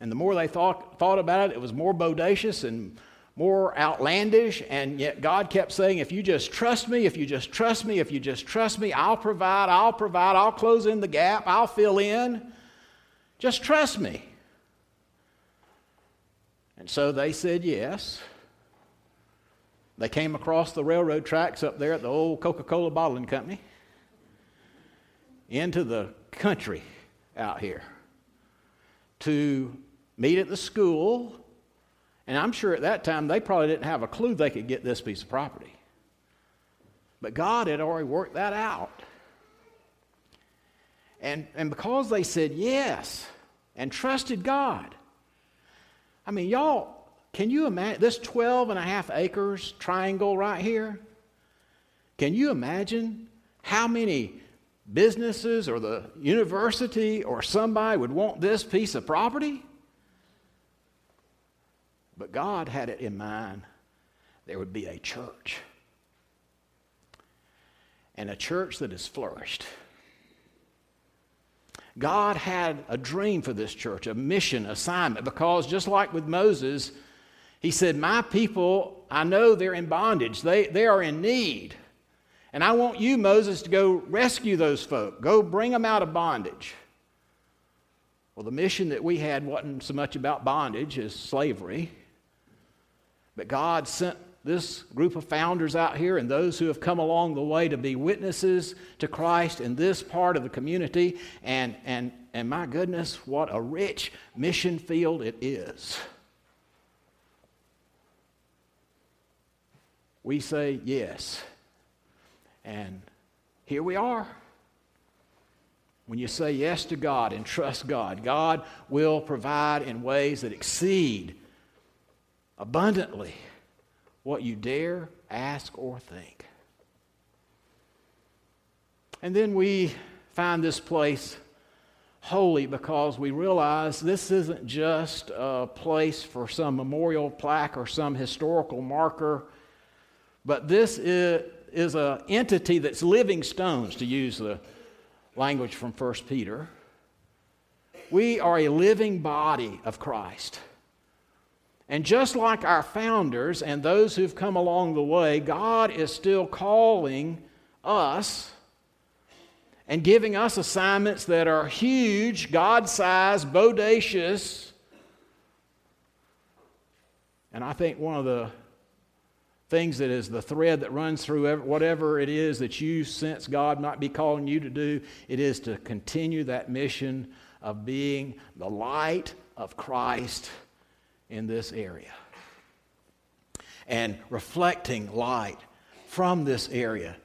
And the more they thought, thought about it, it was more bodacious and more outlandish, and yet God kept saying, if you just trust me, if you just trust me, if you just trust me, I'll provide, I'll provide, I'll close in the gap, I'll fill in. Just trust me. And so they said yes. They came across the railroad tracks up there at the old Coca-Cola bottling company into the country out here to meet at the school. And I'm sure at that time they probably didn't have a clue they could get this piece of property. But God had already worked that out. And, and because they said yes and trusted God, I mean, y'all, can you imagine this twelve and a half acres triangle right here? Can you imagine how many businesses or the university or somebody would want this piece of property? But God had it in mind. There would be a church. And a church that has flourished. God had a dream for this church, a mission assignment, because just like with Moses, he said, my people, I know they're in bondage. They, they are in need. And I want you, Moses, to go rescue those folk. Go bring them out of bondage. Well, the mission that we had wasn't so much about bondage as slavery. But God sent this group of founders out here and those who have come along the way to be witnesses to Christ in this part of the community. And, and, and my goodness, what a rich mission field it is. We say yes. And here we are. When you say yes to God and trust God, God will provide in ways that exceed abundantly what you dare ask or think. And then we find this place holy because we realize this isn't just a place for some memorial plaque or some historical marker, but this is, is an entity that's living stones, to use the language from First Peter. We are a living body of Christ. And just like our founders and those who've come along the way, God is still calling us and giving us assignments that are huge, God-sized, bodacious. And I think one of the things that is the thread that runs through whatever it is that you sense God might be calling you to do, it is to continue that mission of being the light of Christ in this area and reflecting light from this area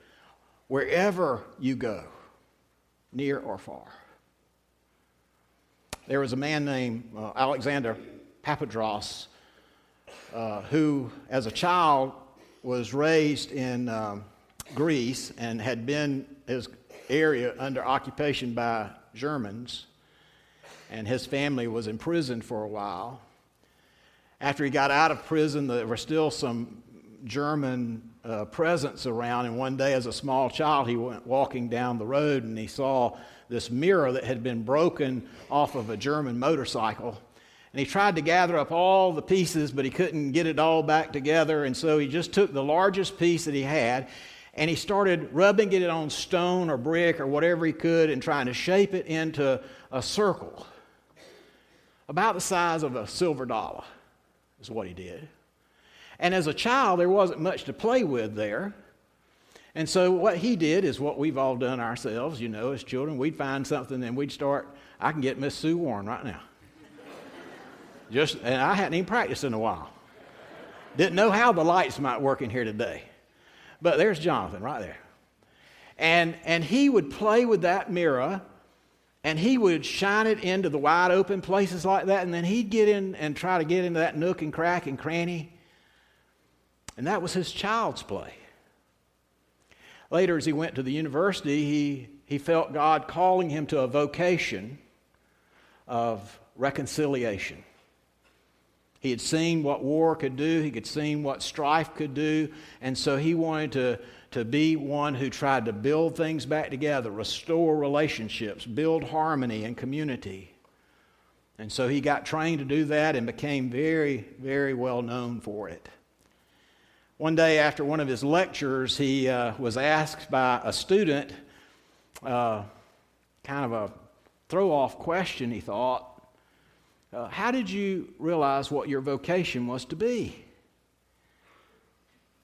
wherever you go, near or far. There was a man named uh, Alexander Papadros uh, who, as a child, was raised in um, Greece and had been his area under occupation by Germans, and his family was imprisoned for a while. After he got out of prison, there were still some German uh, presence around, and one day as a small child, he went walking down the road, and he saw this mirror that had been broken off of a German motorcycle, and he tried to gather up all the pieces, but he couldn't get it all back together, and so he just took the largest piece that he had, and he started rubbing it on stone or brick or whatever he could and trying to shape it into a circle about the size of a silver dollar. Is what he did. And as a child, there wasn't much to play with there. And so what he did is what we've all done ourselves, you know, as children. We'd find something and we'd start, I can get Miss Sue Warren right now. Just, and I hadn't even practiced in a while. Didn't know how the lights might work in here today. But there's Jonathan right there. And, and he would play with that mirror. And he would shine it into the wide open places like that, and then he'd get in and try to get into that nook and crack and cranny. And that was his child's play. Later, as he went to the university, he, he felt God calling him to a vocation of reconciliation. He had seen what war could do, he had seen what strife could do, and so he wanted to to be one who tried to build things back together, restore relationships, build harmony and community. And so he got trained to do that and became very, very well known for it. One day after one of his lectures, he uh, was asked by a student, uh, kind of a throw-off question, he thought, uh, how did you realize what your vocation was to be?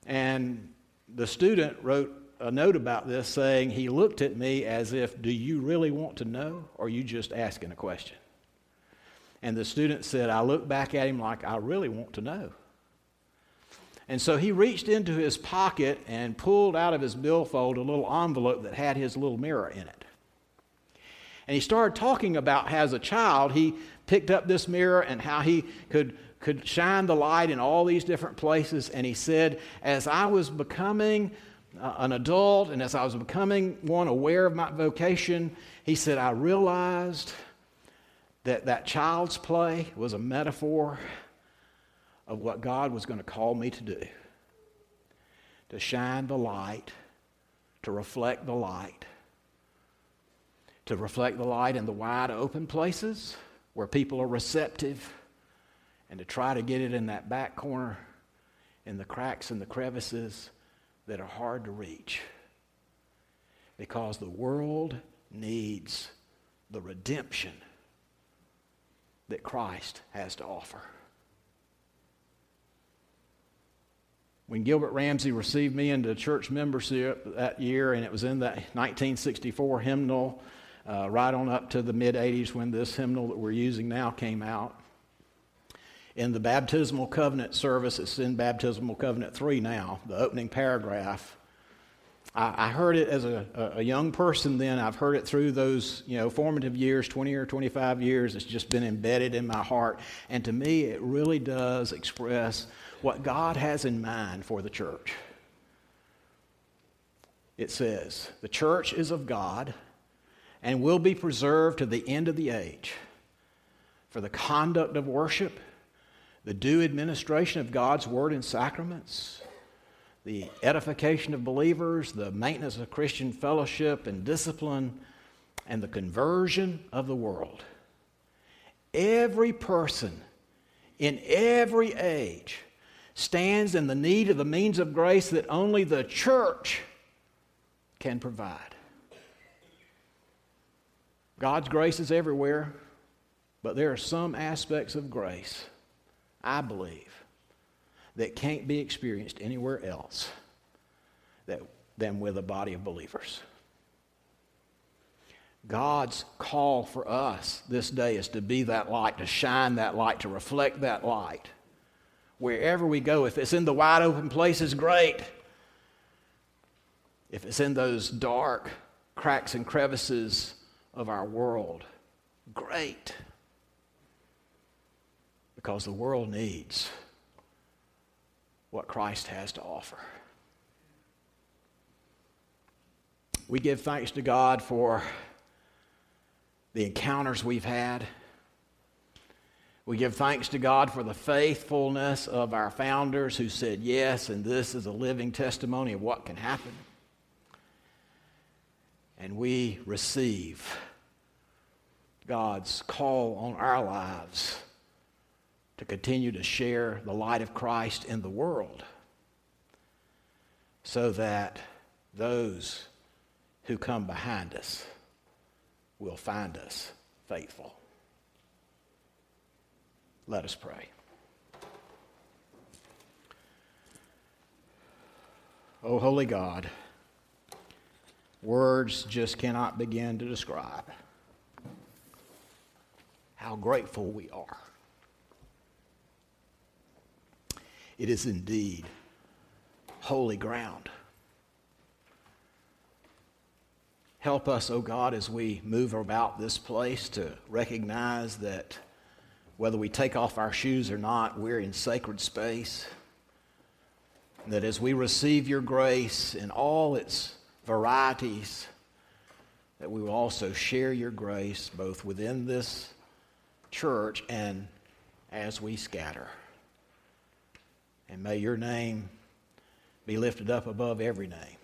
And the student wrote a note about this saying, he looked at me as if, do you really want to know, or are you just asking a question? And the student said, I looked back at him like, I really want to know. And so he reached into his pocket and pulled out of his billfold a little envelope that had his little mirror in it. And he started talking about how as a child he picked up this mirror and how he could, could shine the light in all these different places. And he said, as I was becoming uh, an adult and as I was becoming one aware of my vocation, he said, I realized that that child's play was a metaphor of what God was going to call me to do, to shine the light, to reflect the light, to reflect the light in the wide open places where people are receptive, and to try to get it in that back corner, in the cracks and the crevices that are hard to reach, because the world needs the redemption that Christ has to offer. When Gilbert Ramsey received me into church membership that year, and it was in that nineteen sixty-four hymnal, uh, right on up to the mid-eighties when this hymnal that we're using now came out. In the baptismal covenant service, it's in baptismal covenant three now, the opening paragraph, I heard it as a, a young person then. I've heard it through those, you know, formative years, twenty or twenty-five years. It's just been embedded in my heart. And to me, it really does express what God has in mind for the church. It says, the church is of God and will be preserved to the end of the age for the conduct of worship, the due administration of God's word and sacraments, the edification of believers, the maintenance of Christian fellowship and discipline, and the conversion of the world. Every person in every age stands in the need of the means of grace that only the church can provide. God's grace is everywhere, but there are some aspects of grace, I believe, that can't be experienced anywhere else that, than with a body of believers. God's call for us this day is to be that light, to shine that light, to reflect that light. Wherever we go, if it's in the wide open places, great. If it's in those dark cracks and crevices of our world, great. Because the world needs what Christ has to offer. We give thanks to God for the encounters we've had. We give thanks to God for the faithfulness of our founders who said yes, and this is a living testimony of what can happen. And we receive God's call on our lives to continue to share the light of Christ in the world so that those who come behind us will find us faithful. Let us pray. O holy God, words just cannot begin to describe how grateful we are. It is indeed holy ground. Help us, O God, as we move about this place to recognize that whether we take off our shoes or not, we're in sacred space. That as we receive your grace in all its varieties, that we will also share your grace both within this church and as we scatter. And may your name be lifted up above every name,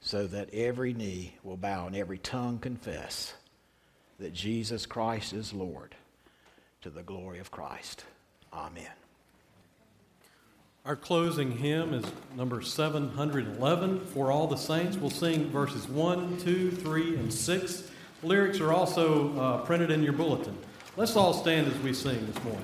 so that every knee will bow and every tongue confess that Jesus Christ is Lord, to the glory of Christ. Amen. Our closing hymn is number seven hundred eleven, For All the Saints. We'll sing verses one, two, three, and six. The lyrics are also uh, printed in your bulletin. Let's all stand as we sing this morning.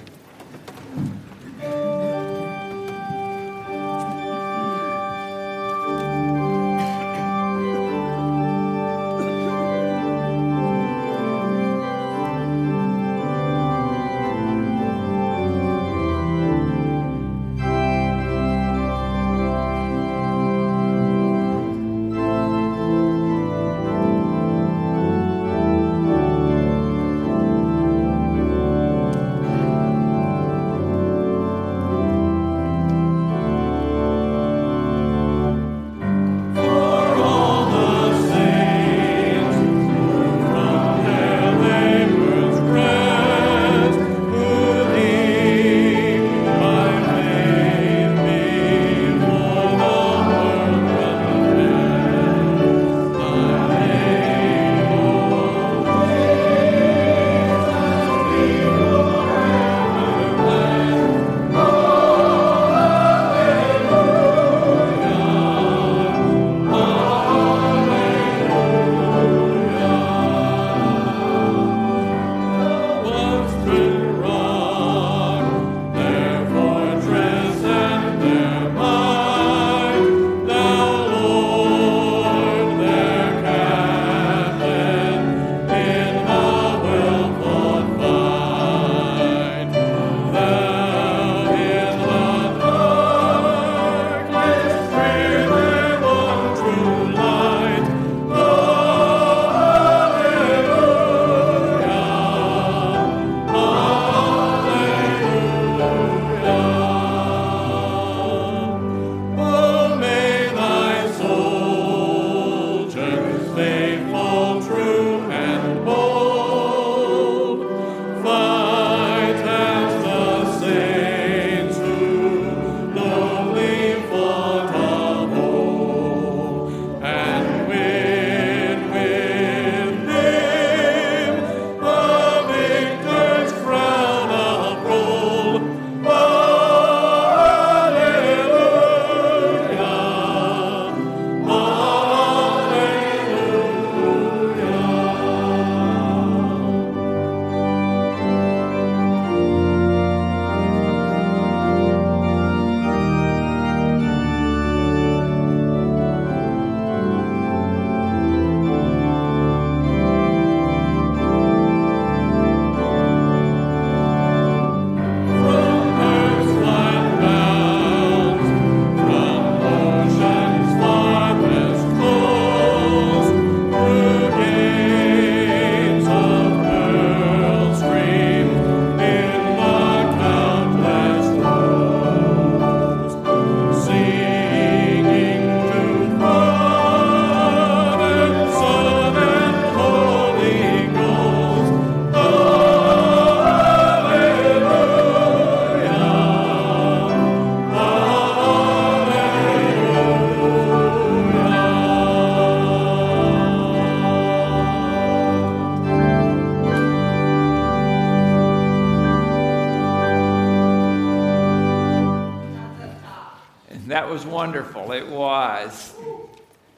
Wonderful, it was.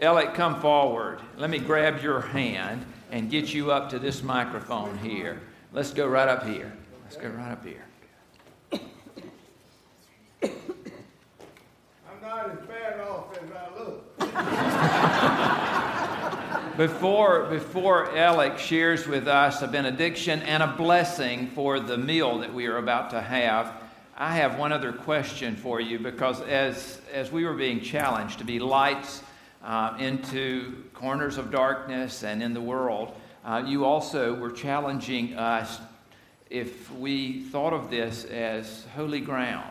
Elliot, come forward. Let me grab your hand and get you up to this microphone here. Let's go right up here. Let's go right up here. I'm not as bad off as I look. Before, before Elliot shares with us a benediction and a blessing for the meal that we are about to have, I have one other question for you, because as as we were being challenged to be lights uh, into corners of darkness and in the world, uh, you also were challenging us if we thought of this as holy ground.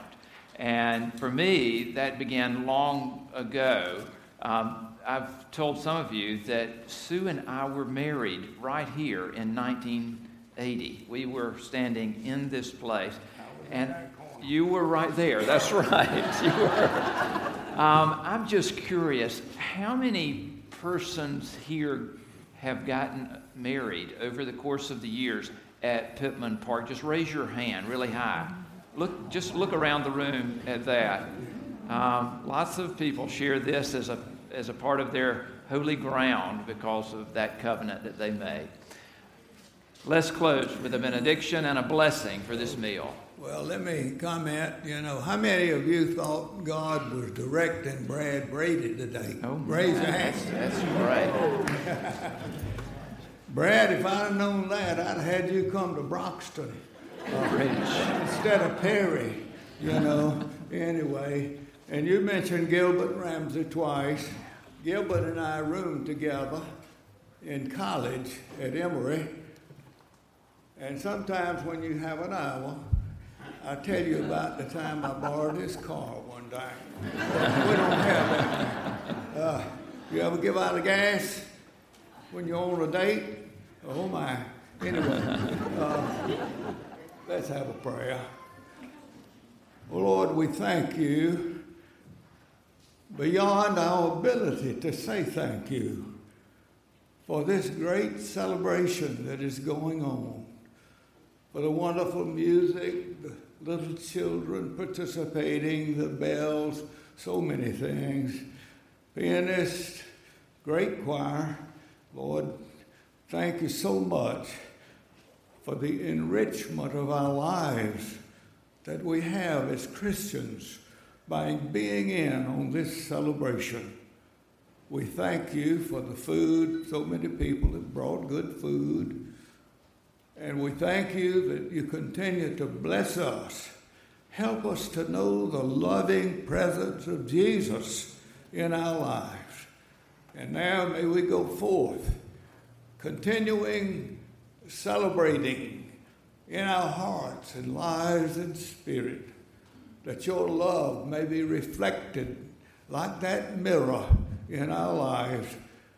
And for me, that began long ago. Um, I've told some of you that Sue and I were married right here in nineteen eighty. We were standing in this place. And you were right there. That's right. You were. Um, I'm just curious, how many persons here have gotten married over the course of the years at Pittman Park, just raise your hand really high. Look, just look around the room at that. Um, lots of people share this as a as a part of their holy ground because of that covenant that they made. Let's close with a benediction and a blessing for this meal. Well, let me comment. You know, how many of you thought God was directing Brad Brady today? Oh, raise your hand. That's right. Brad, if I'd have known that, I'd have had you come to Broxton uh, instead of Perry. You know, anyway. And you mentioned Gilbert Ramsey twice. Gilbert and I roomed together in college at Emory. And sometimes when you have an hour, I'll tell you about the time I borrowed his car one time. We don't have that. Uh, you ever give out of gas when you're on a date? Oh, my. Anyway, uh, let's have a prayer. Well, Lord, we thank you beyond our ability to say thank you for this great celebration that is going on, for the wonderful music, the little children participating, the bells, so many things, pianist, great choir. Lord, thank you so much for the enrichment of our lives that we have as Christians by being in on this celebration. We thank you for the food. So many people have brought good food. And we thank you that you continue to bless us. Help us to know the loving presence of Jesus in our lives. And now may we go forth, continuing celebrating in our hearts and lives and spirit, that your love may be reflected like that mirror in our lives,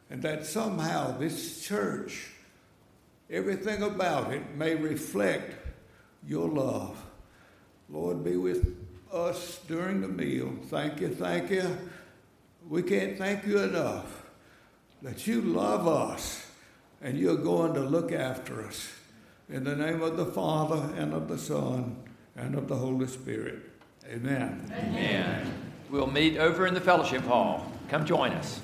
and that somehow this church, everything about it may reflect your love. Lord, be with us during the meal. Thank you, thank you. We can't thank you enough that you love us and you're going to look after us. In the name of the Father and of the Son and of the Holy Spirit. Amen. Amen. We'll meet over in the fellowship hall. Come join us.